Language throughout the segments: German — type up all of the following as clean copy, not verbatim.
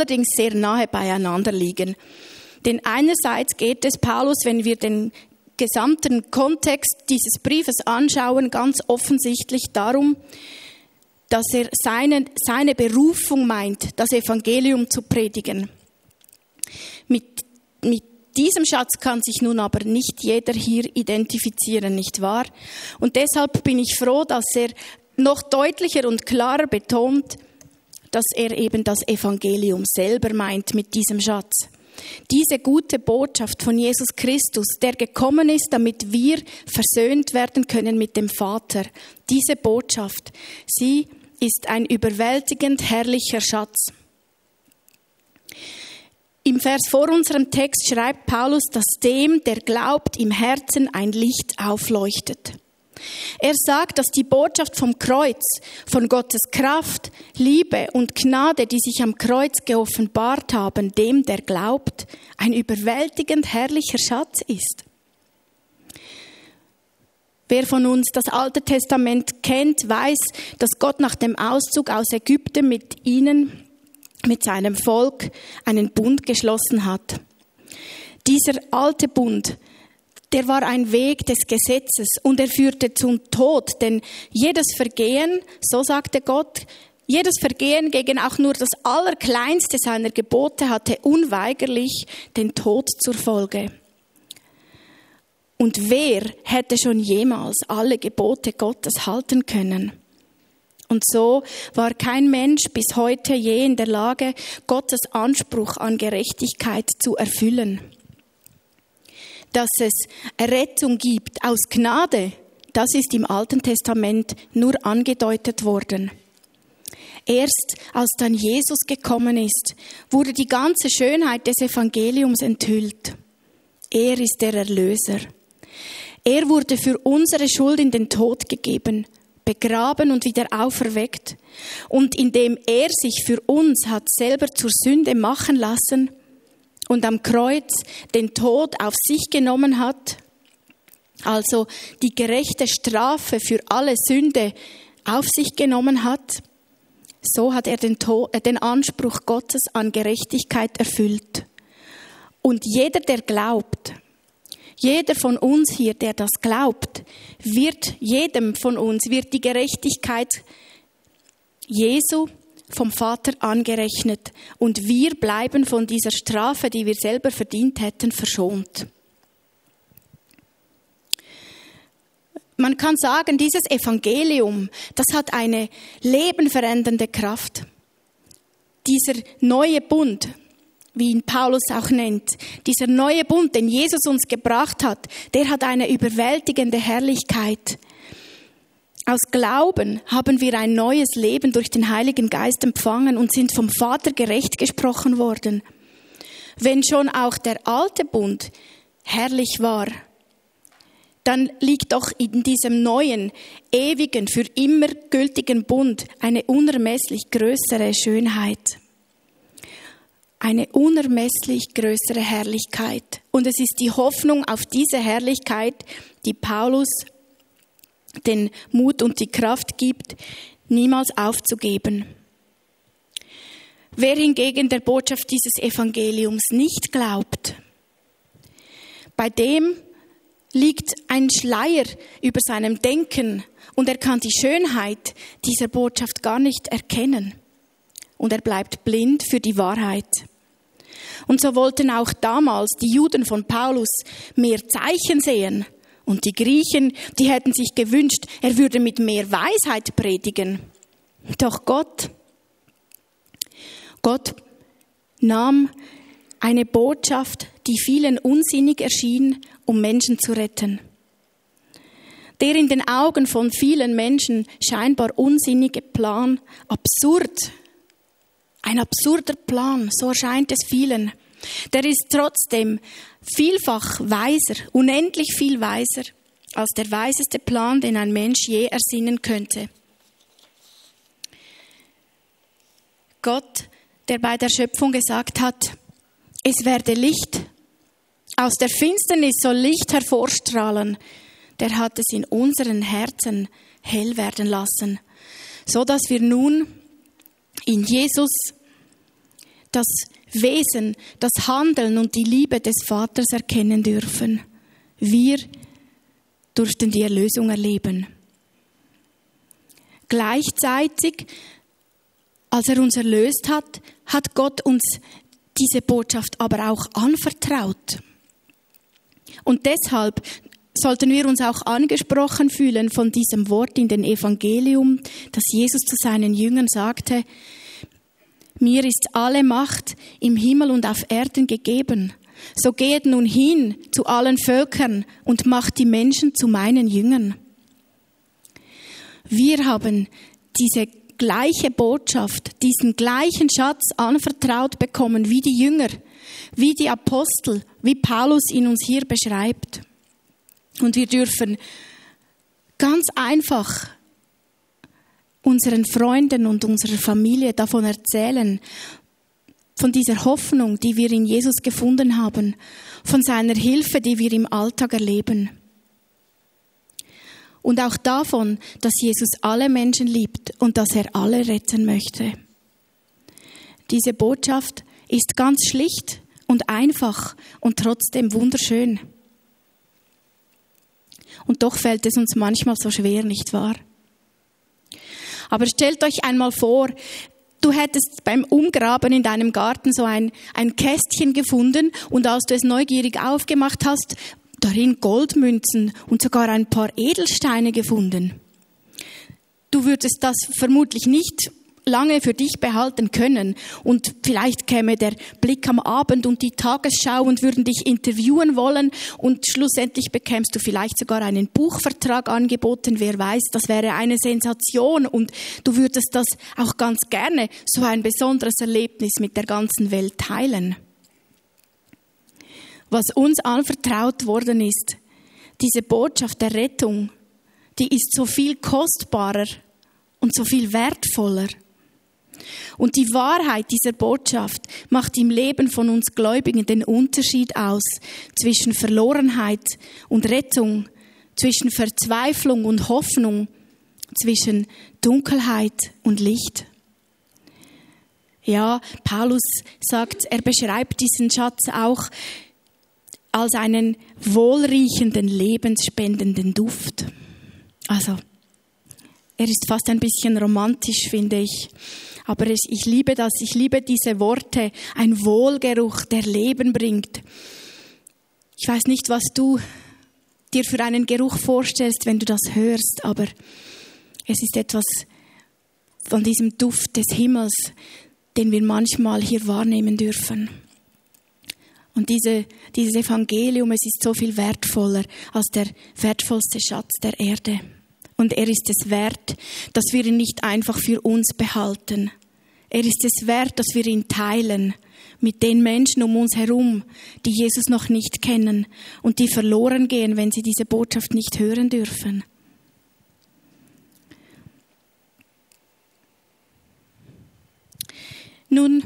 allerdings sehr nahe beieinander liegen. Denn einerseits geht es Paulus, wenn wir den gesamten Kontext dieses Briefes anschauen, ganz offensichtlich darum, dass er seine Berufung meint, das Evangelium zu predigen. Mit diesem Schatz kann sich nun aber nicht jeder hier identifizieren, nicht wahr? Und deshalb bin ich froh, dass er noch deutlicher und klarer betont, dass er eben das Evangelium selber meint mit diesem Schatz. Diese gute Botschaft von Jesus Christus, der gekommen ist, damit wir versöhnt werden können mit dem Vater. Diese Botschaft, sie ist ein überwältigend herrlicher Schatz. Im Vers vor unserem Text schreibt Paulus, dass dem, der glaubt, im Herzen ein Licht aufleuchtet. Er sagt, dass die Botschaft vom Kreuz, von Gottes Kraft, Liebe und Gnade, die sich am Kreuz geoffenbart haben, dem, der glaubt, ein überwältigend herrlicher Schatz ist. Wer von uns das Alte Testament kennt, weiß, dass Gott nach dem Auszug aus Ägypten mit ihnen, mit seinem Volk, einen Bund geschlossen hat. Dieser alte Bund, der war ein Weg des Gesetzes und er führte zum Tod, denn jedes Vergehen, so sagte Gott, jedes Vergehen gegen auch nur das Allerkleinste seiner Gebote hatte unweigerlich den Tod zur Folge. Und wer hätte schon jemals alle Gebote Gottes halten können? Und so war kein Mensch bis heute je in der Lage, Gottes Anspruch an Gerechtigkeit zu erfüllen. Dass es Errettung gibt aus Gnade, das ist im Alten Testament nur angedeutet worden. Erst als dann Jesus gekommen ist, wurde die ganze Schönheit des Evangeliums enthüllt. Er ist der Erlöser. Er wurde für unsere Schuld in den Tod gegeben, begraben und wieder auferweckt. Und indem er sich für uns hat selber zur Sünde machen lassen, und am Kreuz den Tod auf sich genommen hat, also die gerechte Strafe für alle Sünde auf sich genommen hat, so hat er den Anspruch Gottes an Gerechtigkeit erfüllt. Und jeder, der glaubt, jeder von uns hier, der das glaubt, jedem von uns wird die Gerechtigkeit Jesu vom Vater angerechnet und wir bleiben von dieser Strafe, die wir selber verdient hätten, verschont. Man kann sagen, dieses Evangelium, das hat eine lebenverändernde Kraft. Dieser neue Bund, wie ihn Paulus auch nennt, dieser neue Bund, den Jesus uns gebracht hat, der hat eine überwältigende Herrlichkeit. Aus Glauben haben wir ein neues Leben durch den Heiligen Geist empfangen und sind vom Vater gerecht gesprochen worden. Wenn schon auch der alte Bund herrlich war, dann liegt doch in diesem neuen, ewigen, für immer gültigen Bund eine unermesslich größere Schönheit. Eine unermesslich größere Herrlichkeit. Und es ist die Hoffnung auf diese Herrlichkeit, die Paulus den Mut und die Kraft gibt, niemals aufzugeben. Wer hingegen der Botschaft dieses Evangeliums nicht glaubt, bei dem liegt ein Schleier über seinem Denken und er kann die Schönheit dieser Botschaft gar nicht erkennen und er bleibt blind für die Wahrheit. Und so wollten auch damals die Juden von Paulus mehr Zeichen sehen. Und die Griechen, die hätten sich gewünscht, er würde mit mehr Weisheit predigen. Doch Gott nahm eine Botschaft, die vielen unsinnig erschien, um Menschen zu retten. Der in den Augen von vielen Menschen scheinbar unsinnige Plan, ein absurder Plan, so erscheint es vielen. Der ist trotzdem vielfach weiser, unendlich viel weiser als der weiseste Plan, den ein Mensch je ersinnen könnte. Gott, der bei der Schöpfung gesagt hat, es werde Licht, aus der Finsternis soll Licht hervorstrahlen, der hat es in unseren Herzen hell werden lassen, so dass wir nun in Jesus das Wesen, das Handeln und die Liebe des Vaters erkennen dürfen. Wir durften die Erlösung erleben. Gleichzeitig, als er uns erlöst hat, hat Gott uns diese Botschaft aber auch anvertraut. Und deshalb sollten wir uns auch angesprochen fühlen von diesem Wort in dem Evangelium, das Jesus zu seinen Jüngern sagte: Mir ist alle Macht im Himmel und auf Erden gegeben. So geht nun hin zu allen Völkern und macht die Menschen zu meinen Jüngern. Wir haben diese gleiche Botschaft, diesen gleichen Schatz anvertraut bekommen wie die Jünger, wie die Apostel, wie Paulus ihn uns hier beschreibt. Und wir dürfen ganz einfach unseren Freunden und unserer Familie davon erzählen, von dieser Hoffnung, die wir in Jesus gefunden haben, von seiner Hilfe, die wir im Alltag erleben. Und auch davon, dass Jesus alle Menschen liebt und dass er alle retten möchte. Diese Botschaft ist ganz schlicht und einfach und trotzdem wunderschön. Und doch fällt es uns manchmal so schwer, nicht wahr? Aber stellt euch einmal vor, du hättest beim Umgraben in deinem Garten so ein Kästchen gefunden und als du es neugierig aufgemacht hast, darin Goldmünzen und sogar ein paar Edelsteine gefunden. Du würdest das vermutlich nicht lange für dich behalten können und vielleicht käme der Blick am Abend und die Tagesschau und würden dich interviewen wollen und schlussendlich bekämst du vielleicht sogar einen Buchvertrag angeboten, wer weiß, das wäre eine Sensation und du würdest das auch ganz gerne, so ein besonderes Erlebnis mit der ganzen Welt teilen. Was uns anvertraut worden ist, diese Botschaft der Rettung, die ist so viel kostbarer und so viel wertvoller. Und die Wahrheit dieser Botschaft macht im Leben von uns Gläubigen den Unterschied aus zwischen Verlorenheit und Rettung, zwischen Verzweiflung und Hoffnung, zwischen Dunkelheit und Licht. Ja, Paulus sagt, er beschreibt diesen Schatz auch als einen wohlriechenden, lebensspendenden Duft. Also, er ist fast ein bisschen romantisch, finde ich. Aber ich liebe das, ich liebe diese Worte. Ein Wohlgeruch, der Leben bringt. Ich weiß nicht, was du dir für einen Geruch vorstellst, wenn du das hörst, aber es ist etwas von diesem Duft des Himmels, den wir manchmal hier wahrnehmen dürfen. Und dieses Evangelium, es ist so viel wertvoller als der wertvollste Schatz der Erde. Und er ist es wert, dass wir ihn nicht einfach für uns behalten. Er ist es wert, dass wir ihn teilen mit den Menschen um uns herum, die Jesus noch nicht kennen und die verloren gehen, wenn sie diese Botschaft nicht hören dürfen. Nun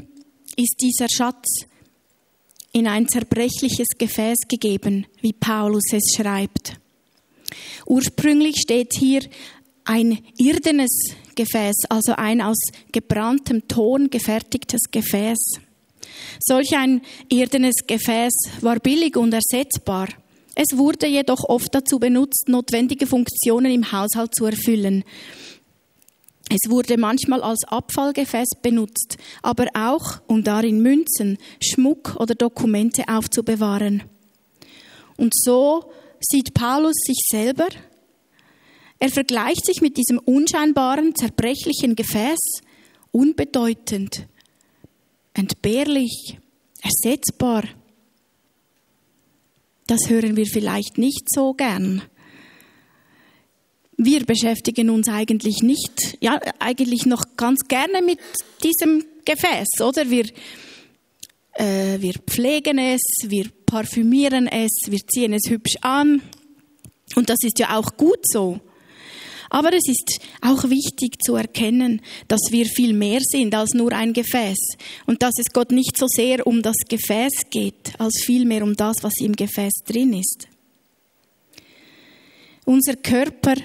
ist dieser Schatz in ein zerbrechliches Gefäß gegeben, wie Paulus es schreibt. Ursprünglich steht hier ein irdenes Gefäß, also ein aus gebranntem Ton gefertigtes Gefäß. Solch ein irdenes Gefäß war billig und ersetzbar. Es wurde jedoch oft dazu benutzt, notwendige Funktionen im Haushalt zu erfüllen. Es wurde manchmal als Abfallgefäß benutzt, aber auch, um darin Münzen, Schmuck oder Dokumente aufzubewahren. Und so sieht Paulus sich selber. Er vergleicht sich mit diesem unscheinbaren, zerbrechlichen Gefäß, unbedeutend, entbehrlich, ersetzbar. Das hören wir vielleicht nicht so gern. Wir beschäftigen uns eigentlich nicht, ja, eigentlich noch ganz gerne mit diesem Gefäß, oder? Wir pflegen es, wir parfümieren es, wir ziehen es hübsch an. Und das ist ja auch gut so. Aber es ist auch wichtig zu erkennen, dass wir viel mehr sind als nur ein Gefäß. Und dass es Gott nicht so sehr um das Gefäß geht, als vielmehr um das, was im Gefäß drin ist. Unser Körper,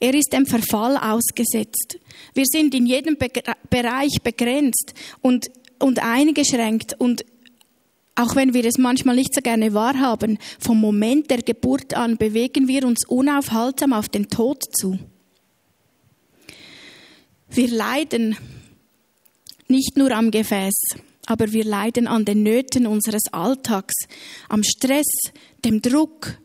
er ist dem Verfall ausgesetzt. Wir sind in jedem Bereich begrenzt und und eingeschränkt. Und auch wenn wir es manchmal nicht so gerne wahrhaben, vom Moment der Geburt an bewegen wir uns unaufhaltsam auf den Tod zu. Wir leiden nicht nur am Gefäß, aber wir leiden an den Nöten unseres Alltags, am Stress, dem Druck,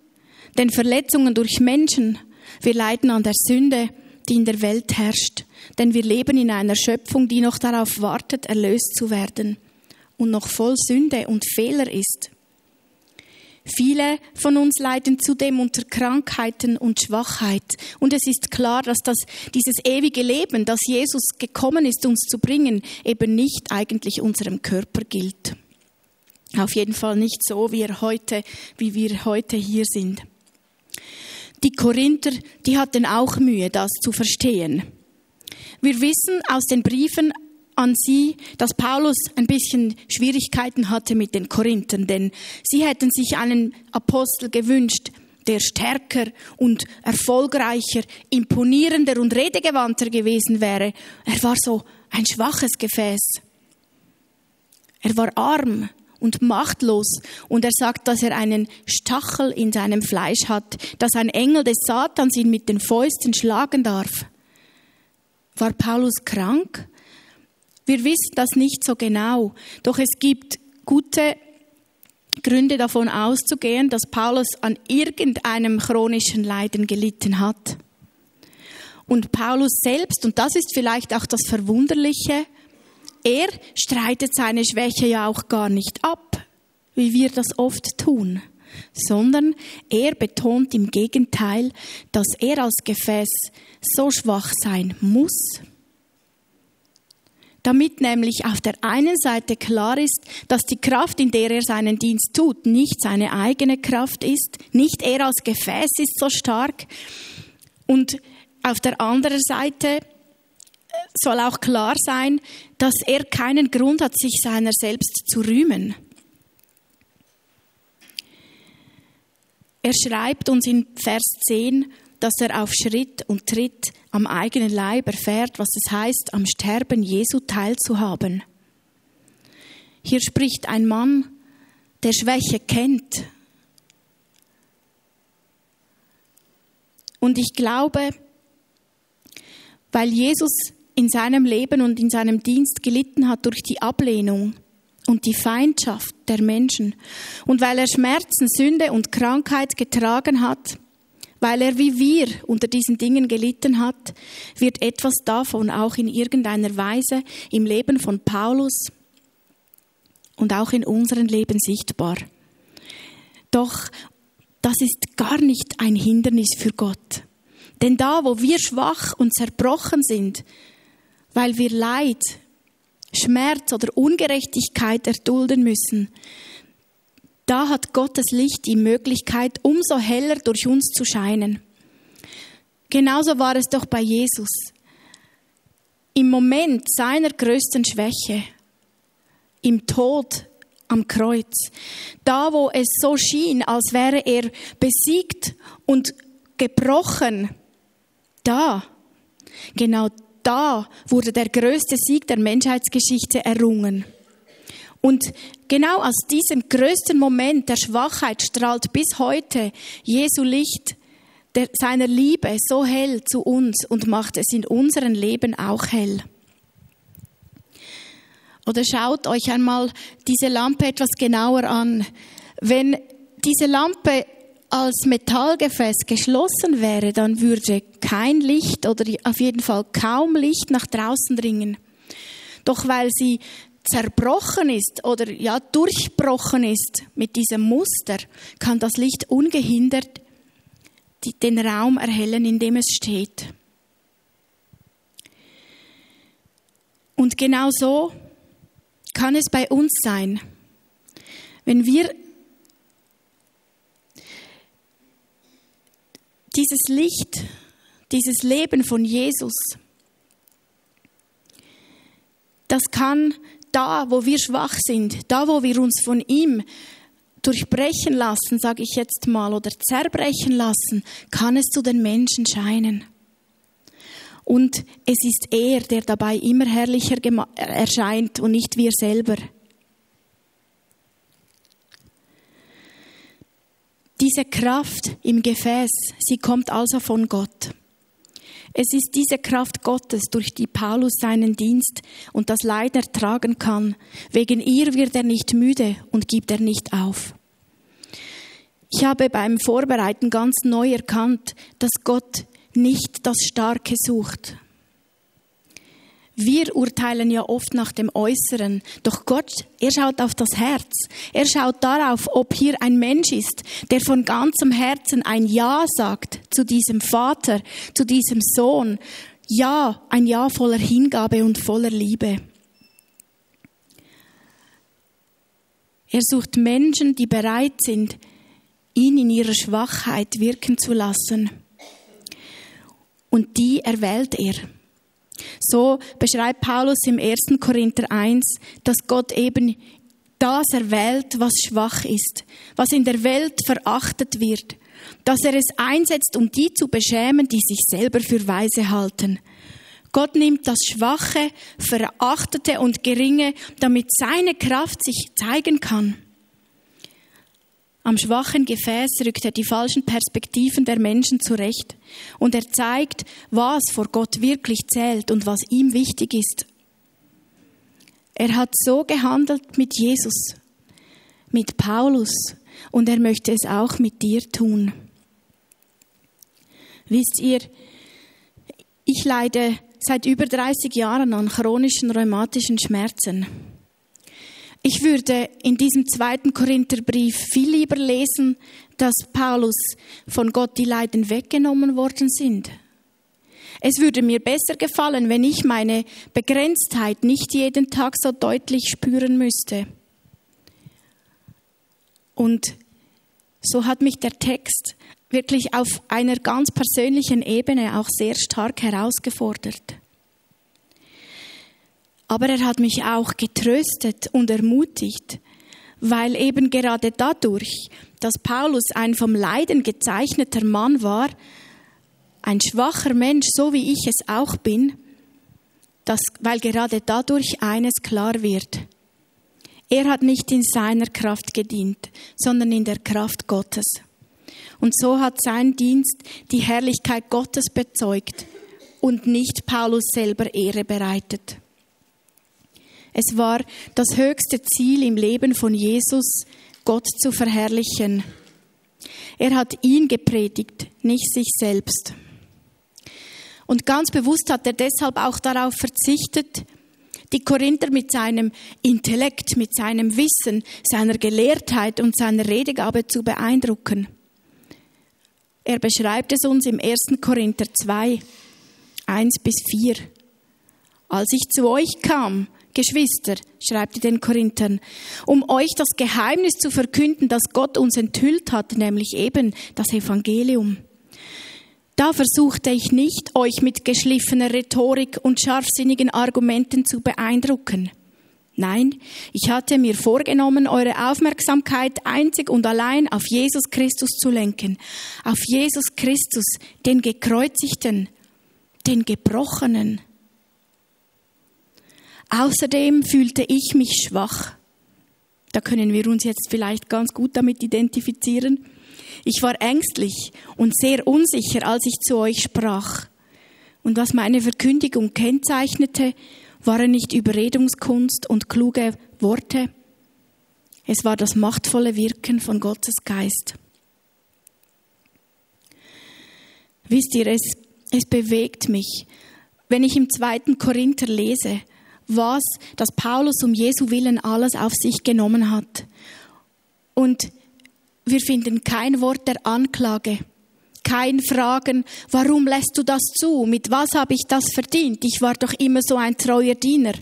den Verletzungen durch Menschen. Wir leiden an der Sünde, die in der Welt herrscht, denn wir leben in einer Schöpfung, die noch darauf wartet, erlöst zu werden und noch voll Sünde und Fehler ist. Viele von uns leiden zudem unter Krankheiten und Schwachheit. Und es ist klar, dass dieses ewige Leben, das Jesus gekommen ist, uns zu bringen, eben nicht eigentlich unserem Körper gilt. Auf jeden Fall nicht so, wie wir heute hier sind. Die Korinther, die hatten auch Mühe, das zu verstehen. Wir wissen aus den Briefen an sie, dass Paulus ein bisschen Schwierigkeiten hatte mit den Korinthern, denn sie hätten sich einen Apostel gewünscht, der stärker und erfolgreicher, imponierender und redegewandter gewesen wäre. Er war so ein schwaches Gefäß. Er war arm und machtlos und er sagt, dass er einen Stachel in seinem Fleisch hat, dass ein Engel des Satans ihn mit den Fäusten schlagen darf. War Paulus krank? Wir wissen das nicht so genau, doch es gibt gute Gründe davon auszugehen, dass Paulus an irgendeinem chronischen Leiden gelitten hat. Und Paulus selbst, und das ist vielleicht auch das Verwunderliche, er streitet seine Schwäche ja auch gar nicht ab, wie wir das oft tun, sondern er betont im Gegenteil, dass er als Gefäß so schwach sein muss, damit nämlich auf der einen Seite klar ist, dass die Kraft, in der er seinen Dienst tut, nicht seine eigene Kraft ist, nicht er als Gefäß ist so stark. Und auf der anderen Seite soll auch klar sein, dass er keinen Grund hat, sich seiner selbst zu rühmen. Er schreibt uns in Vers 10, dass er auf Schritt und Tritt am eigenen Leib erfährt, was es heißt, am Sterben Jesu teilzuhaben. Hier spricht ein Mann, der Schwäche kennt. Und ich glaube, weil Jesus in seinem Leben und in seinem Dienst gelitten hat durch die Ablehnung und die Feindschaft der Menschen und weil er Schmerzen, Sünde und Krankheit getragen hat, weil er wie wir unter diesen Dingen gelitten hat, wird etwas davon auch in irgendeiner Weise im Leben von Paulus und auch in unserem Leben sichtbar. Doch das ist gar nicht ein Hindernis für Gott. Denn da, wo wir schwach und zerbrochen sind, weil wir Leid, Schmerz oder Ungerechtigkeit erdulden müssen, da hat Gottes Licht die Möglichkeit, umso heller durch uns zu scheinen. Genauso war es doch bei Jesus. Im Moment seiner größten Schwäche, im Tod am Kreuz, da wo es so schien, als wäre er besiegt und gebrochen, da, genau da wurde der größte Sieg der Menschheitsgeschichte errungen. Und genau aus diesem größten Moment der Schwachheit strahlt bis heute Jesu Licht seiner Liebe so hell zu uns und macht es in unserem Leben auch hell. Oder schaut euch einmal diese Lampe etwas genauer an. Wenn diese Lampe als Metallgefäß geschlossen wäre, dann würde kein Licht oder auf jeden Fall kaum Licht nach draußen dringen. Doch weil sie zerbrochen ist oder ja durchbrochen ist mit diesem Muster, kann das Licht ungehindert den Raum erhellen, in dem es steht. Und genau so kann es bei uns sein. Wenn wir dieses Licht, dieses Leben von Jesus, das kann da, wo wir schwach sind, da, wo wir uns von ihm durchbrechen lassen, sage ich jetzt mal, oder zerbrechen lassen, kann es zu den Menschen scheinen. Und es ist er, der dabei immer herrlicher erscheint und nicht wir selber. Diese Kraft im Gefäß, sie kommt also von Gott. Es ist diese Kraft Gottes, durch die Paulus seinen Dienst und das Leid ertragen kann. Wegen ihr wird er nicht müde und gibt er nicht auf. Ich habe beim Vorbereiten ganz neu erkannt, dass Gott nicht das Starke sucht. Wir urteilen ja oft nach dem Äußeren, doch Gott, er schaut auf das Herz. Er schaut darauf, ob hier ein Mensch ist, der von ganzem Herzen ein Ja sagt zu diesem Vater, zu diesem Sohn. Ja, ein Ja voller Hingabe und voller Liebe. Er sucht Menschen, die bereit sind, ihn in ihrer Schwachheit wirken zu lassen. Und die erwählt er. So beschreibt Paulus im 1. Korinther 1, dass Gott eben das erwählt, was schwach ist, was in der Welt verachtet wird, dass er es einsetzt, um die zu beschämen, die sich selber für weise halten. Gott nimmt das Schwache, Verachtete und Geringe, damit seine Kraft sich zeigen kann. Am schwachen Gefäß rückt er die falschen Perspektiven der Menschen zurecht und er zeigt, was vor Gott wirklich zählt und was ihm wichtig ist. Er hat so gehandelt mit Jesus, mit Paulus und er möchte es auch mit dir tun. Wisst ihr, ich leide seit über 30 Jahren an chronischen rheumatischen Schmerzen. Ich würde in diesem 2. Korintherbrief viel lieber lesen, dass Paulus von Gott die Leiden weggenommen worden sind. Es würde mir besser gefallen, wenn ich meine Begrenztheit nicht jeden Tag so deutlich spüren müsste. Und so hat mich der Text wirklich auf einer ganz persönlichen Ebene auch sehr stark herausgefordert. Aber er hat mich auch getröstet und ermutigt, weil eben gerade dadurch, dass Paulus ein vom Leiden gezeichneter Mann war, ein schwacher Mensch, so wie ich es auch bin, weil gerade dadurch eines klar wird. Er hat nicht in seiner Kraft gedient, sondern in der Kraft Gottes. Und so hat sein Dienst die Herrlichkeit Gottes bezeugt und nicht Paulus selber Ehre bereitet. Es war das höchste Ziel im Leben von Jesus, Gott zu verherrlichen. Er hat ihn gepredigt, nicht sich selbst. Und ganz bewusst hat er deshalb auch darauf verzichtet, die Korinther mit seinem Intellekt, mit seinem Wissen, seiner Gelehrtheit und seiner Redegabe zu beeindrucken. Er beschreibt es uns im 1. Korinther 2, 1-4. Als ich zu euch kam, Geschwister, schreibt er den Korinthern, um euch das Geheimnis zu verkünden, das Gott uns enthüllt hat, nämlich eben das Evangelium. Da versuchte ich nicht, euch mit geschliffener Rhetorik und scharfsinnigen Argumenten zu beeindrucken. Nein, ich hatte mir vorgenommen, eure Aufmerksamkeit einzig und allein auf Jesus Christus zu lenken, auf Jesus Christus, den Gekreuzigten, den Gebrochenen. Außerdem fühlte ich mich schwach. Da können wir uns jetzt vielleicht ganz gut damit identifizieren. Ich war ängstlich und sehr unsicher, als ich zu euch sprach. Und was meine Verkündigung kennzeichnete, waren nicht Überredungskunst und kluge Worte. Es war das machtvolle Wirken von Gottes Geist. Wisst ihr, es bewegt mich, wenn ich im 2. Korinther lese, was, dass Paulus um Jesu Willen alles auf sich genommen hat. Und wir finden kein Wort der Anklage, kein Fragen, warum lässt du das zu, mit was habe ich das verdient, ich war doch immer so ein treuer Diener.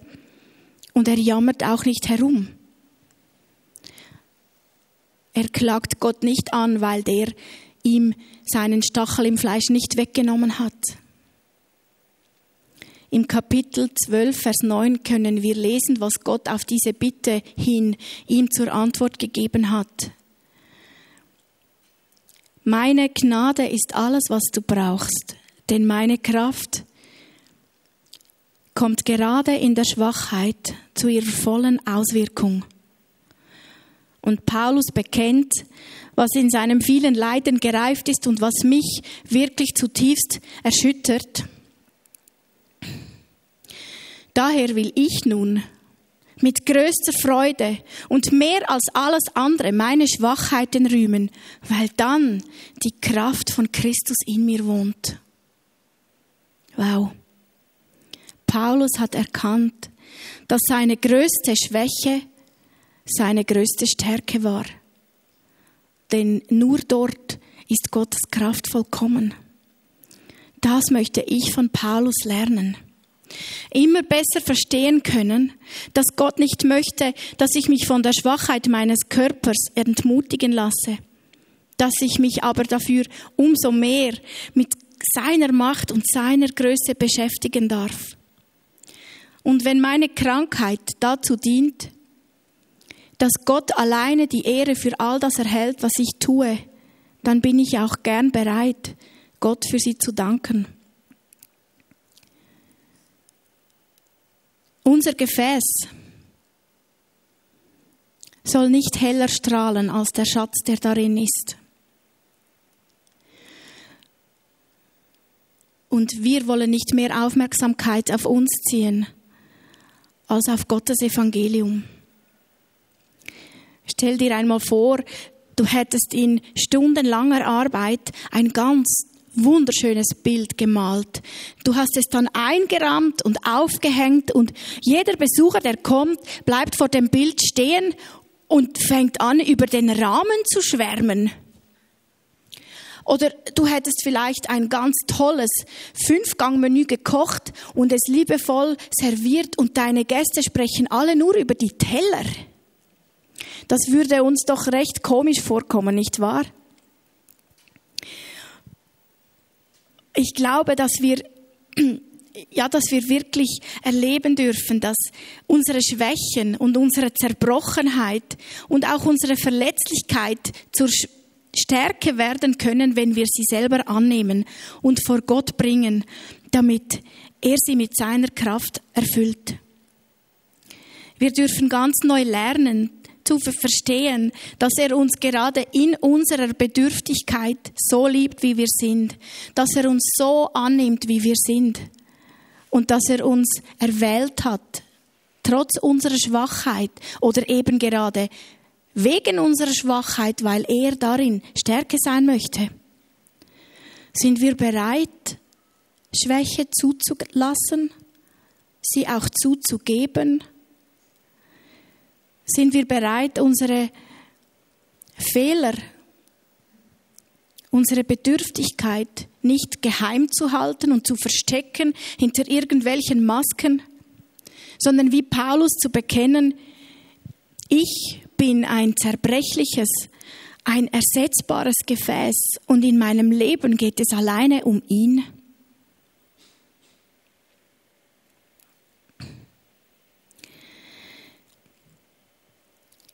Und er jammert auch nicht herum. Er klagt Gott nicht an, weil der ihm seinen Stachel im Fleisch nicht weggenommen hat. Im Kapitel 12, Vers 9 können wir lesen, was Gott auf diese Bitte hin ihm zur Antwort gegeben hat. Meine Gnade ist alles, was du brauchst, denn meine Kraft kommt gerade in der Schwachheit zu ihrer vollen Auswirkung. Und Paulus bekennt, was in seinem vielen Leiden gereift ist und was mich wirklich zutiefst erschüttert. Daher will ich nun mit größter Freude und mehr als alles andere meine Schwachheiten rühmen, weil dann die Kraft von Christus in mir wohnt. Wow. Paulus hat erkannt, dass seine größte Schwäche seine größte Stärke war. Denn nur dort ist Gottes Kraft vollkommen. Das möchte ich von Paulus lernen. Immer besser verstehen können, dass Gott nicht möchte, dass ich mich von der Schwachheit meines Körpers entmutigen lasse, dass ich mich aber dafür umso mehr mit seiner Macht und seiner Größe beschäftigen darf. Und wenn meine Krankheit dazu dient, dass Gott alleine die Ehre für all das erhält, was ich tue, dann bin ich auch gern bereit, Gott für sie zu danken. Unser Gefäß soll nicht heller strahlen als der Schatz, der darin ist. Und wir wollen nicht mehr Aufmerksamkeit auf uns ziehen, als auf Gottes Evangelium. Stell dir einmal vor, du hättest in stundenlanger Arbeit ein ganz wunderschönes Bild gemalt. Du hast es dann eingerahmt und aufgehängt und jeder Besucher, der kommt, bleibt vor dem Bild stehen und fängt an, über den Rahmen zu schwärmen. Oder du hättest vielleicht ein ganz tolles 5-Gang-Menü gekocht und es liebevoll serviert und deine Gäste sprechen alle nur über die Teller. Das würde uns doch recht komisch vorkommen, nicht wahr? Ich glaube, dass wir wirklich erleben dürfen, dass unsere Schwächen und unsere Zerbrochenheit und auch unsere Verletzlichkeit zur Stärke werden können, wenn wir sie selber annehmen und vor Gott bringen, damit er sie mit seiner Kraft erfüllt. Wir dürfen ganz neu lernen, zu verstehen, dass er uns gerade in unserer Bedürftigkeit so liebt, wie wir sind, dass er uns so annimmt, wie wir sind und dass er uns erwählt hat, trotz unserer Schwachheit oder eben gerade wegen unserer Schwachheit, weil er darin Stärke sein möchte. Sind wir bereit, Schwäche zuzulassen, sie auch zuzugeben? Sind wir bereit, unsere Fehler, unsere Bedürftigkeit nicht geheim zu halten und zu verstecken hinter irgendwelchen Masken, sondern wie Paulus zu bekennen, ich bin ein zerbrechliches, ein ersetzbares Gefäß und in meinem Leben geht es alleine um ihn.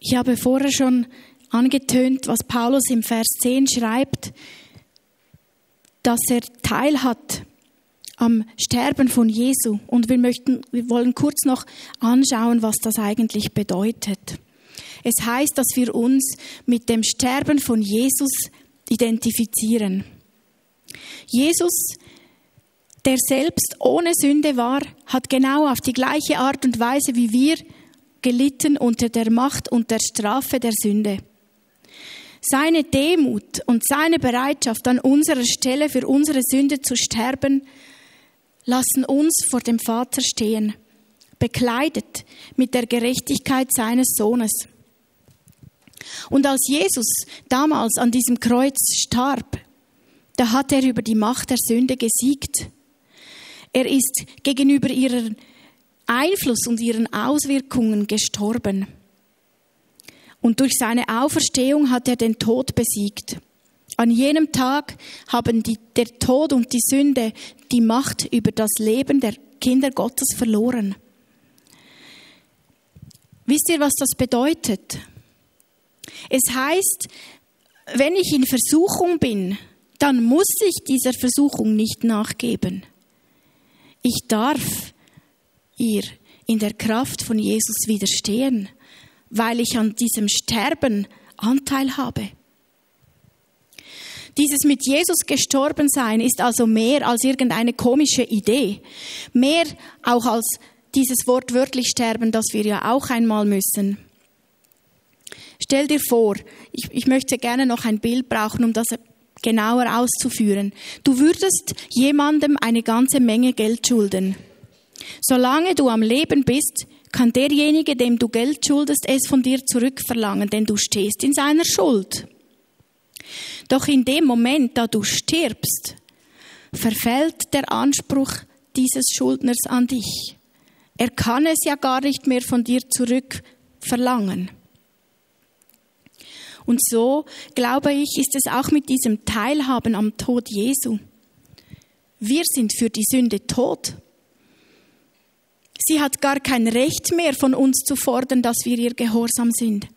Ich habe vorher schon angetönt, was Paulus im Vers 10 schreibt, dass er Teil hat am Sterben von Jesu. Und wir wollen kurz noch anschauen, was das eigentlich bedeutet. Es heißt, dass wir uns mit dem Sterben von Jesus identifizieren. Jesus, der selbst ohne Sünde war, hat genau auf die gleiche Art und Weise wie wir gelitten unter der Macht und der Strafe der Sünde. Seine Demut und seine Bereitschaft, an unserer Stelle für unsere Sünde zu sterben, lassen uns vor dem Vater stehen, bekleidet mit der Gerechtigkeit seines Sohnes. Und als Jesus damals an diesem Kreuz starb, da hat er über die Macht der Sünde gesiegt. Er ist gegenüber ihrer Einfluss und ihren Auswirkungen gestorben. Und durch seine Auferstehung hat er den Tod besiegt. An jenem Tag haben der Tod und die Sünde die Macht über das Leben der Kinder Gottes verloren. Wisst ihr, was das bedeutet? Es heißt, wenn ich in Versuchung bin, dann muss ich dieser Versuchung nicht nachgeben. Ich darf ihr in der Kraft von Jesus widerstehen, weil ich an diesem Sterben Anteil habe. Dieses mit Jesus gestorben sein ist also mehr als irgendeine komische Idee. Mehr auch als dieses Wort wörtlich sterben, das wir ja auch einmal müssen. Stell dir vor, ich möchte gerne noch ein Bild brauchen, um das genauer auszuführen. Du würdest jemandem eine ganze Menge Geld schulden. Solange du am Leben bist, kann derjenige, dem du Geld schuldest, es von dir zurückverlangen, denn du stehst in seiner Schuld. Doch in dem Moment, da du stirbst, verfällt der Anspruch dieses Schuldners an dich. Er kann es ja gar nicht mehr von dir zurückverlangen. Und so, glaube ich, ist es auch mit diesem Teilhaben am Tod Jesu. Wir sind für die Sünde tot. Sie hat gar kein Recht mehr von uns zu fordern, dass wir ihr gehorsam sind.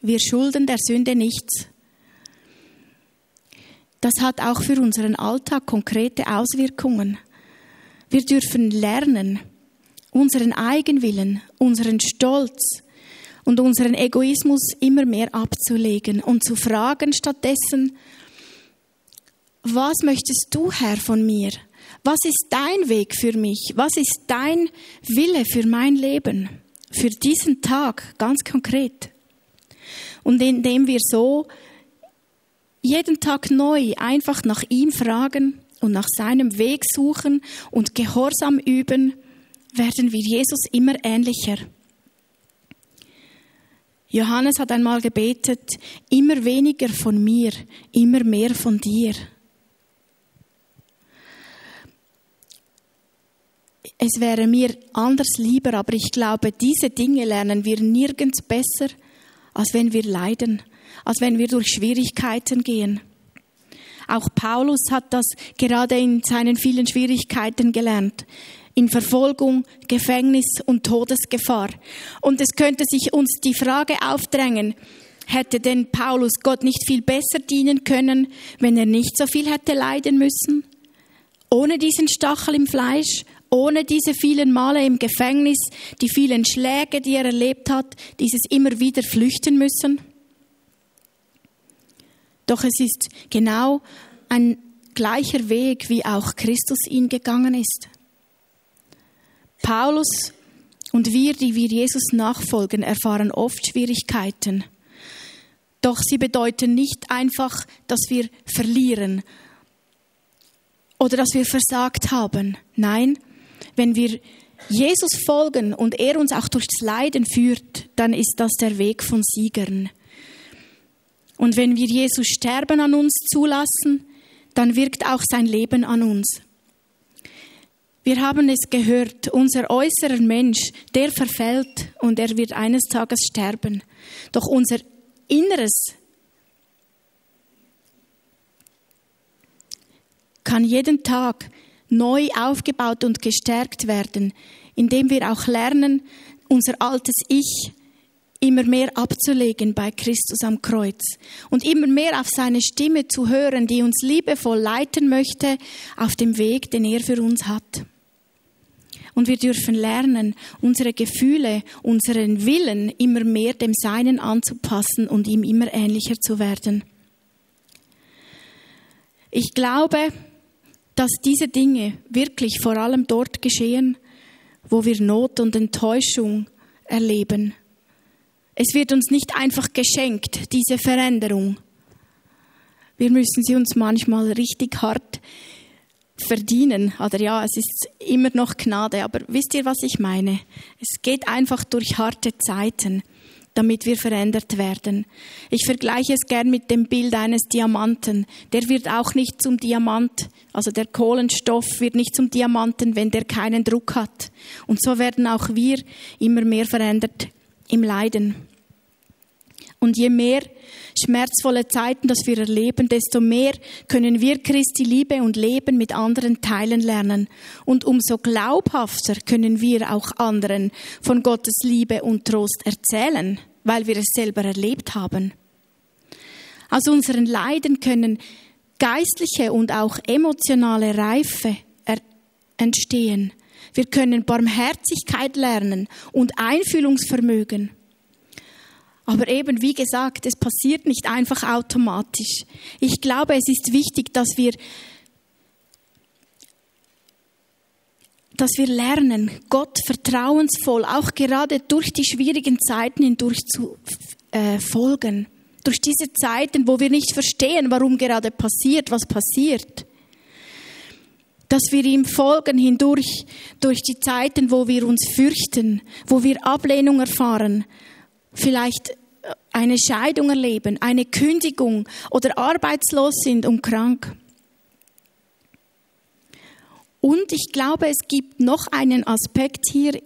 Wir schulden der Sünde nichts. Das hat auch für unseren Alltag konkrete Auswirkungen. Wir dürfen lernen, unseren Eigenwillen, unseren Stolz und unseren Egoismus immer mehr abzulegen und zu fragen stattdessen: Was möchtest du, Herr, von mir? Was ist dein Weg für mich? Was ist dein Wille für mein Leben? Für diesen Tag ganz konkret. Und indem wir so jeden Tag neu einfach nach ihm fragen und nach seinem Weg suchen und Gehorsam üben, werden wir Jesus immer ähnlicher. Johannes hat einmal gebetet: Immer weniger von mir, immer mehr von dir. Es wäre mir anders lieber, aber ich glaube, diese Dinge lernen wir nirgends besser, als wenn wir leiden, als wenn wir durch Schwierigkeiten gehen. Auch Paulus hat das gerade in seinen vielen Schwierigkeiten gelernt. In Verfolgung, Gefängnis und Todesgefahr. Und es könnte sich uns die Frage aufdrängen: Hätte denn Paulus Gott nicht viel besser dienen können, wenn er nicht so viel hätte leiden müssen? Ohne diesen Stachel im Fleisch, ohne diese vielen Male im Gefängnis, die vielen Schläge, die er erlebt hat, dieses immer wieder flüchten müssen. Doch es ist genau ein gleicher Weg, wie auch Christus ihn gegangen ist. Paulus und wir, die wir Jesus nachfolgen, erfahren oft Schwierigkeiten. Doch sie bedeuten nicht einfach, dass wir verlieren oder dass wir versagt haben. Nein, wenn wir Jesus folgen und er uns auch durchs Leiden führt, dann ist das der Weg von Siegern. Und wenn wir Jesus Sterben an uns zulassen, dann wirkt auch sein Leben an uns. Wir haben es gehört, unser äußerer Mensch, der verfällt und er wird eines Tages sterben. Doch unser Inneres kann jeden Tag neu aufgebaut und gestärkt werden, indem wir auch lernen, unser altes Ich immer mehr abzulegen bei Christus am Kreuz und immer mehr auf seine Stimme zu hören, die uns liebevoll leiten möchte auf dem Weg, den er für uns hat. Und wir dürfen lernen, unsere Gefühle, unseren Willen immer mehr dem Seinen anzupassen und ihm immer ähnlicher zu werden. Ich glaube, dass diese Dinge wirklich vor allem dort geschehen, wo wir Not und Enttäuschung erleben. Es wird uns nicht einfach geschenkt, diese Veränderung. Wir müssen sie uns manchmal richtig hart verdienen. Oder ja, es ist immer noch Gnade, aber wisst ihr, was ich meine? Es geht einfach durch harte Zeiten, damit wir verändert werden. Ich vergleiche es gern mit dem Bild eines Diamanten. Der wird auch nicht zum Diamant, also der Kohlenstoff wird nicht zum Diamanten, wenn der keinen Druck hat. Und so werden auch wir immer mehr verändert im Leiden. Und je mehr schmerzvolle Zeiten, das wir erleben, desto mehr können wir Christi Liebe und Leben mit anderen teilen lernen. Und umso glaubhafter können wir auch anderen von Gottes Liebe und Trost erzählen, weil wir es selber erlebt haben. Aus unseren Leiden können geistliche und auch emotionale Reife entstehen, Wir können Barmherzigkeit lernen und Einfühlungsvermögen. Aber eben, wie gesagt, es passiert nicht einfach automatisch. Ich glaube, es ist wichtig, dass wir lernen, Gott vertrauensvoll, auch gerade durch die schwierigen Zeiten hindurch zu folgen. Durch diese Zeiten, wo wir nicht verstehen, warum gerade passiert, was passiert. Dass wir ihm folgen hindurch, durch die Zeiten, wo wir uns fürchten, wo wir Ablehnung erfahren, vielleicht eine Scheidung erleben, eine Kündigung oder arbeitslos sind und krank. Und ich glaube, es gibt noch einen Aspekt hier,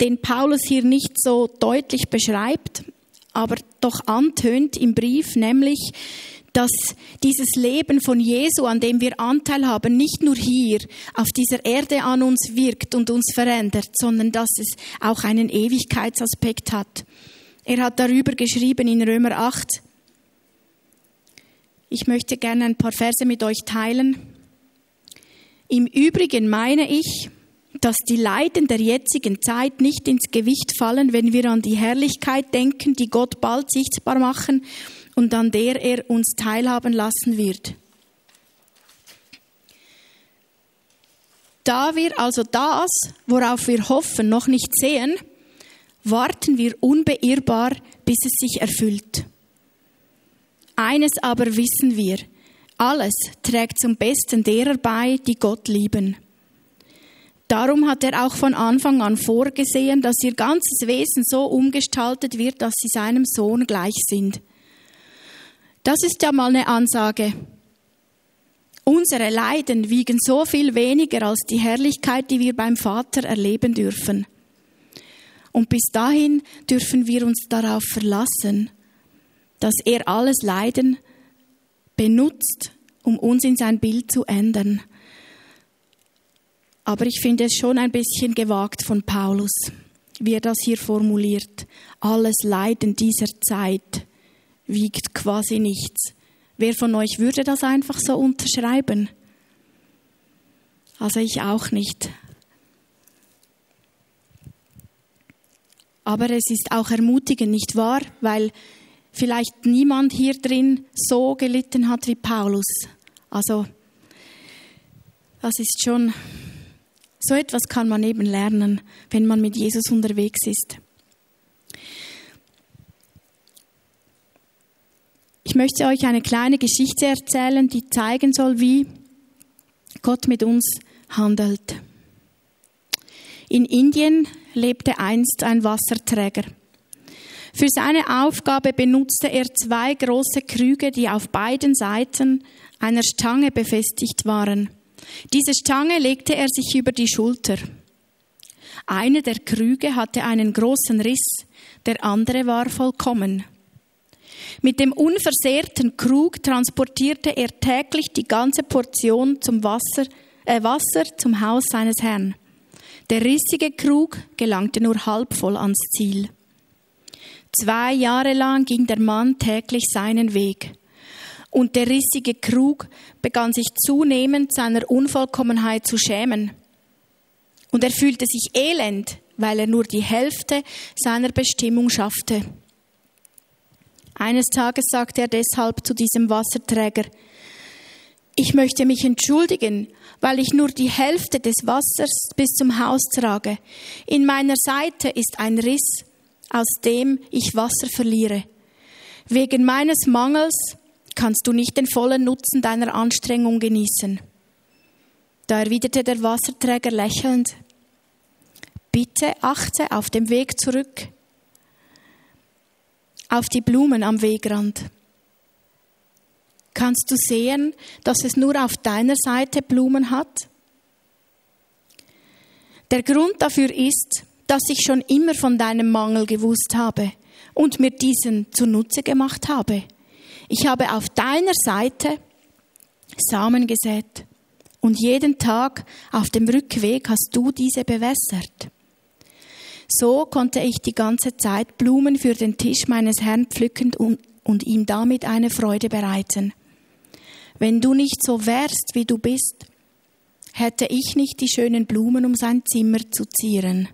den Paulus hier nicht so deutlich beschreibt, aber doch antönt im Brief, nämlich, dass dieses Leben von Jesu, an dem wir Anteil haben, nicht nur hier auf dieser Erde an uns wirkt und uns verändert, sondern dass es auch einen Ewigkeitsaspekt hat. Er hat darüber geschrieben in Römer 8. Ich möchte gerne ein paar Verse mit euch teilen. Im Übrigen meine ich, dass die Leiden der jetzigen Zeit nicht ins Gewicht fallen, wenn wir an die Herrlichkeit denken, die Gott bald sichtbar machen und an der er uns teilhaben lassen wird. Da wir also das, worauf wir hoffen, noch nicht sehen, warten wir unbeirrbar, bis es sich erfüllt. Eines aber wissen wir, alles trägt zum Besten derer bei, die Gott lieben. Darum hat er auch von Anfang an vorgesehen, dass ihr ganzes Wesen so umgestaltet wird, dass sie seinem Sohn gleich sind. Das ist ja mal eine Ansage. Unsere Leiden wiegen so viel weniger als die Herrlichkeit, die wir beim Vater erleben dürfen. Und bis dahin dürfen wir uns darauf verlassen, dass er alles Leiden benutzt, um uns in sein Bild zu ändern. Aber ich finde es schon ein bisschen gewagt von Paulus, wie er das hier formuliert. Alles Leiden dieser Zeit wiegt quasi nichts. Wer von euch würde das einfach so unterschreiben? Also ich auch nicht. Aber es ist auch ermutigend, nicht wahr? Weil vielleicht niemand hier drin so gelitten hat wie Paulus. Also das ist schon... So etwas kann man eben lernen, wenn man mit Jesus unterwegs ist. Ich möchte euch eine kleine Geschichte erzählen, die zeigen soll, wie Gott mit uns handelt. In Indien lebte einst ein Wasserträger. Für seine Aufgabe benutzte er 2 große Krüge, die auf beiden Seiten einer Stange befestigt waren. Diese Stange legte er sich über die Schulter. Eine der Krüge hatte einen großen Riss, der andere war vollkommen. Mit dem unversehrten Krug transportierte er täglich die ganze Portion Wasser zum Haus seines Herrn. Der rissige Krug gelangte nur halb voll ans Ziel. 2 Jahre lang ging der Mann täglich seinen Weg. Und der rissige Krug begann sich zunehmend seiner Unvollkommenheit zu schämen. Und er fühlte sich elend, weil er nur die Hälfte seiner Bestimmung schaffte. Eines Tages sagte er deshalb zu diesem Wasserträger: Ich möchte mich entschuldigen, weil ich nur die Hälfte des Wassers bis zum Haus trage. In meiner Seite ist ein Riss, aus dem ich Wasser verliere. Wegen meines Mangels kannst du nicht den vollen Nutzen deiner Anstrengung genießen. Da erwiderte der Wasserträger lächelnd: Bitte achte auf dem Weg zurück auf die Blumen am Wegrand. Kannst du sehen, dass es nur auf deiner Seite Blumen hat? Der Grund dafür ist, dass ich schon immer von deinem Mangel gewusst habe und mir diesen zunutze gemacht habe. Ich habe auf deiner Seite Samen gesät und jeden Tag auf dem Rückweg hast du diese bewässert. So konnte ich die ganze Zeit Blumen für den Tisch meines Herrn pflücken und ihm damit eine Freude bereiten. Wenn du nicht so wärst, wie du bist, hätte ich nicht die schönen Blumen, um sein Zimmer zu zieren.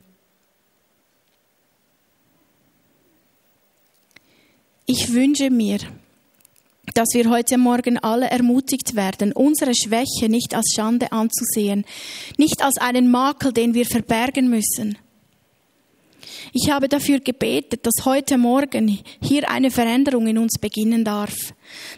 Ich wünsche mir, dass wir heute Morgen alle ermutigt werden, unsere Schwäche nicht als Schande anzusehen, nicht als einen Makel, den wir verbergen müssen. Ich habe dafür gebetet, dass heute Morgen hier eine Veränderung in uns beginnen darf,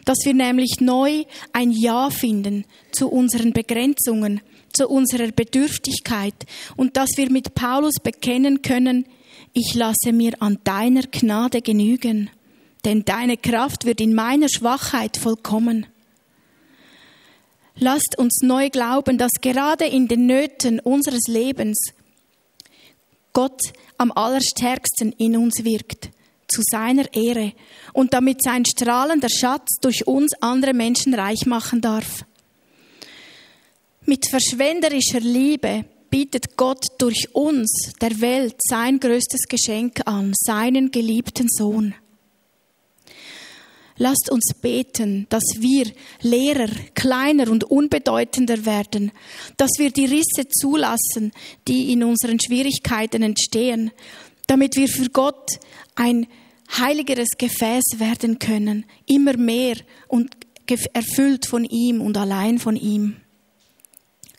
dass wir nämlich neu ein Ja finden zu unseren Begrenzungen, zu unserer Bedürftigkeit und dass wir mit Paulus bekennen können, ich lasse mir an deiner Gnade genügen, denn deine Kraft wird in meiner Schwachheit vollkommen. Lasst uns neu glauben, dass gerade in den Nöten unseres Lebens Gott am allerstärksten in uns wirkt, zu seiner Ehre und damit sein strahlender Schatz durch uns andere Menschen reich machen darf. Mit verschwenderischer Liebe bietet Gott durch uns, der Welt, sein größtes Geschenk an, seinen geliebten Sohn. Lasst uns beten, dass wir leerer, kleiner und unbedeutender werden, dass wir die Risse zulassen, die in unseren Schwierigkeiten entstehen, damit wir für Gott ein heiligeres Gefäß werden können, immer mehr und erfüllt von ihm und allein von ihm.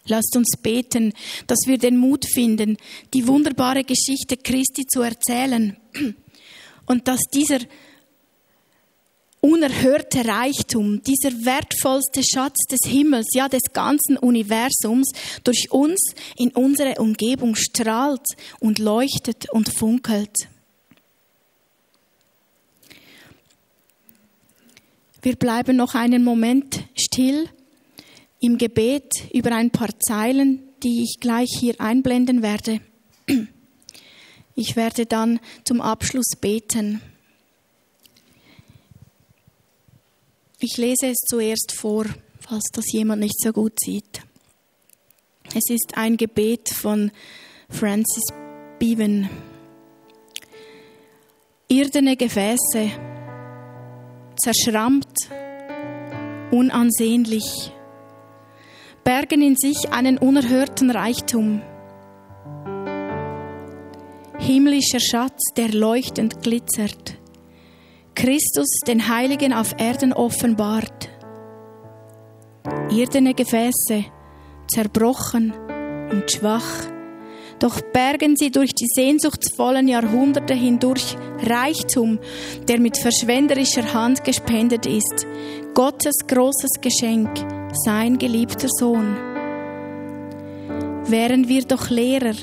Lasst uns beten, dass wir den Mut finden, die wunderbare Geschichte Christi zu erzählen und dass dieser unerhörte Reichtum, dieser wertvollste Schatz des Himmels, ja des ganzen Universums, durch uns in unsere Umgebung strahlt und leuchtet und funkelt. Wir bleiben noch einen Moment still im Gebet über ein paar Zeilen, die ich gleich hier einblenden werde. Ich werde dann zum Abschluss beten. Ich lese es zuerst vor, falls das jemand nicht so gut sieht. Es ist ein Gebet von Francis Bevan. Irdene Gefäße, zerschrammt, unansehnlich, bergen in sich einen unerhörten Reichtum. Himmlischer Schatz, der leuchtend glitzert, Christus den Heiligen auf Erden offenbart. Irdene Gefäße, zerbrochen und schwach, doch bergen sie durch die sehnsuchtsvollen Jahrhunderte hindurch Reichtum, der mit verschwenderischer Hand gespendet ist, Gottes großes Geschenk, sein geliebter Sohn. Wären wir doch leerer,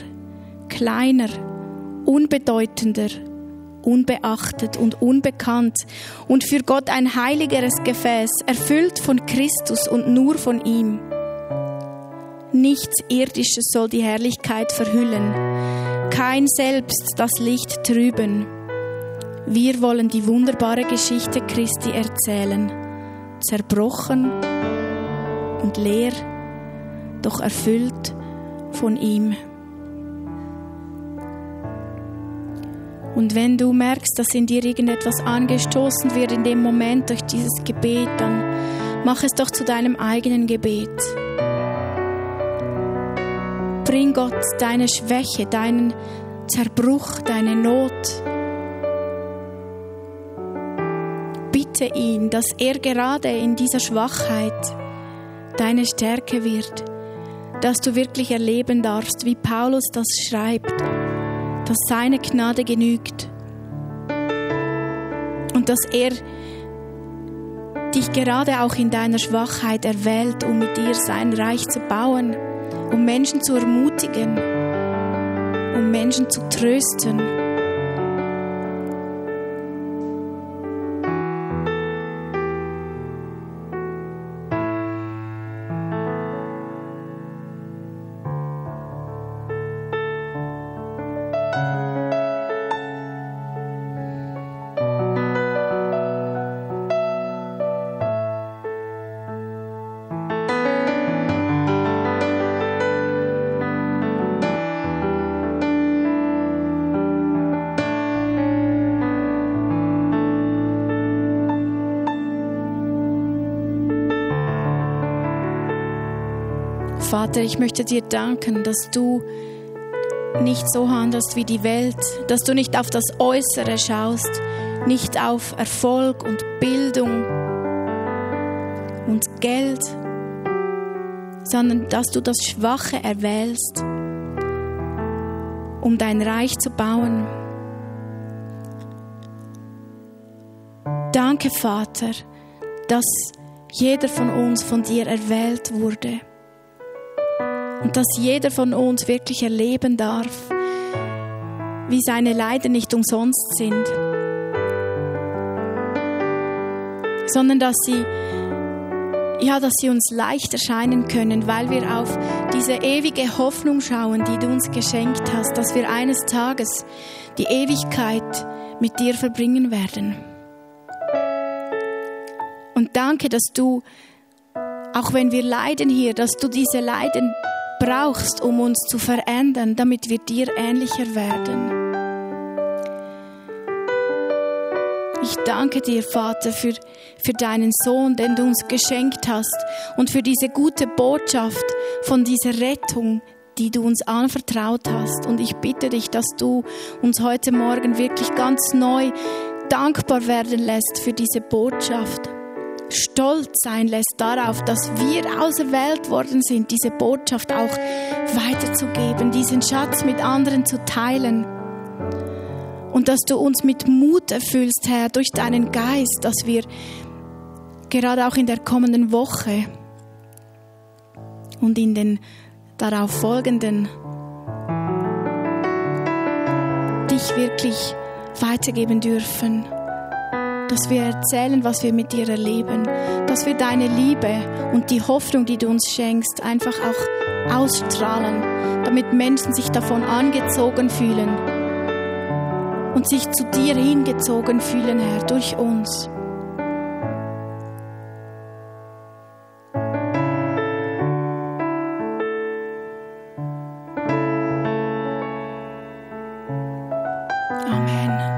kleiner, unbedeutender, unbeachtet und unbekannt und für Gott ein heiligeres Gefäß, erfüllt von Christus und nur von ihm. Nichts Irdisches soll die Herrlichkeit verhüllen, kein Selbst das Licht trüben. Wir wollen die wunderbare Geschichte Christi erzählen, zerbrochen und leer, doch erfüllt von ihm. Und wenn du merkst, dass in dir irgendetwas angestoßen wird in dem Moment durch dieses Gebet, dann mach es doch zu deinem eigenen Gebet. Bring Gott deine Schwäche, deinen Zerbruch, deine Not. Bitte ihn, dass er gerade in dieser Schwachheit deine Stärke wird, dass du wirklich erleben darfst, wie Paulus das schreibt, dass seine Gnade genügt und dass er dich gerade auch in deiner Schwachheit erwählt, um mit dir sein Reich zu bauen, um Menschen zu ermutigen, um Menschen zu trösten. Vater, ich möchte dir danken, dass du nicht so handelst wie die Welt, dass du nicht auf das Äußere schaust, nicht auf Erfolg und Bildung und Geld, sondern dass du das Schwache erwählst, um dein Reich zu bauen. Danke, Vater, dass jeder von uns von dir erwählt wurde und dass jeder von uns wirklich erleben darf, wie seine Leiden nicht umsonst sind, sondern dass sie uns leicht erscheinen können, weil wir auf diese ewige Hoffnung schauen, die du uns geschenkt hast, dass wir eines Tages die Ewigkeit mit dir verbringen werden. Und danke, dass du, auch wenn wir leiden hier, dass du diese Leiden brauchst, um uns zu verändern, damit wir dir ähnlicher werden. Ich danke dir, Vater, für deinen Sohn, den du uns geschenkt hast und für diese gute Botschaft von dieser Rettung, die du uns anvertraut hast. Und ich bitte dich, dass du uns heute Morgen wirklich ganz neu dankbar werden lässt für diese Botschaft. Stolz sein lässt darauf, dass wir auserwählt worden sind, diese Botschaft auch weiterzugeben, diesen Schatz mit anderen zu teilen. Und dass du uns mit Mut erfüllst, Herr, durch deinen Geist, dass wir gerade auch in der kommenden Woche und in den darauf folgenden dich wirklich weitergeben dürfen. Dass wir erzählen, was wir mit dir erleben. Dass wir deine Liebe und die Hoffnung, die du uns schenkst, einfach auch ausstrahlen, damit Menschen sich davon angezogen fühlen und sich zu dir hingezogen fühlen, Herr, durch uns. Amen.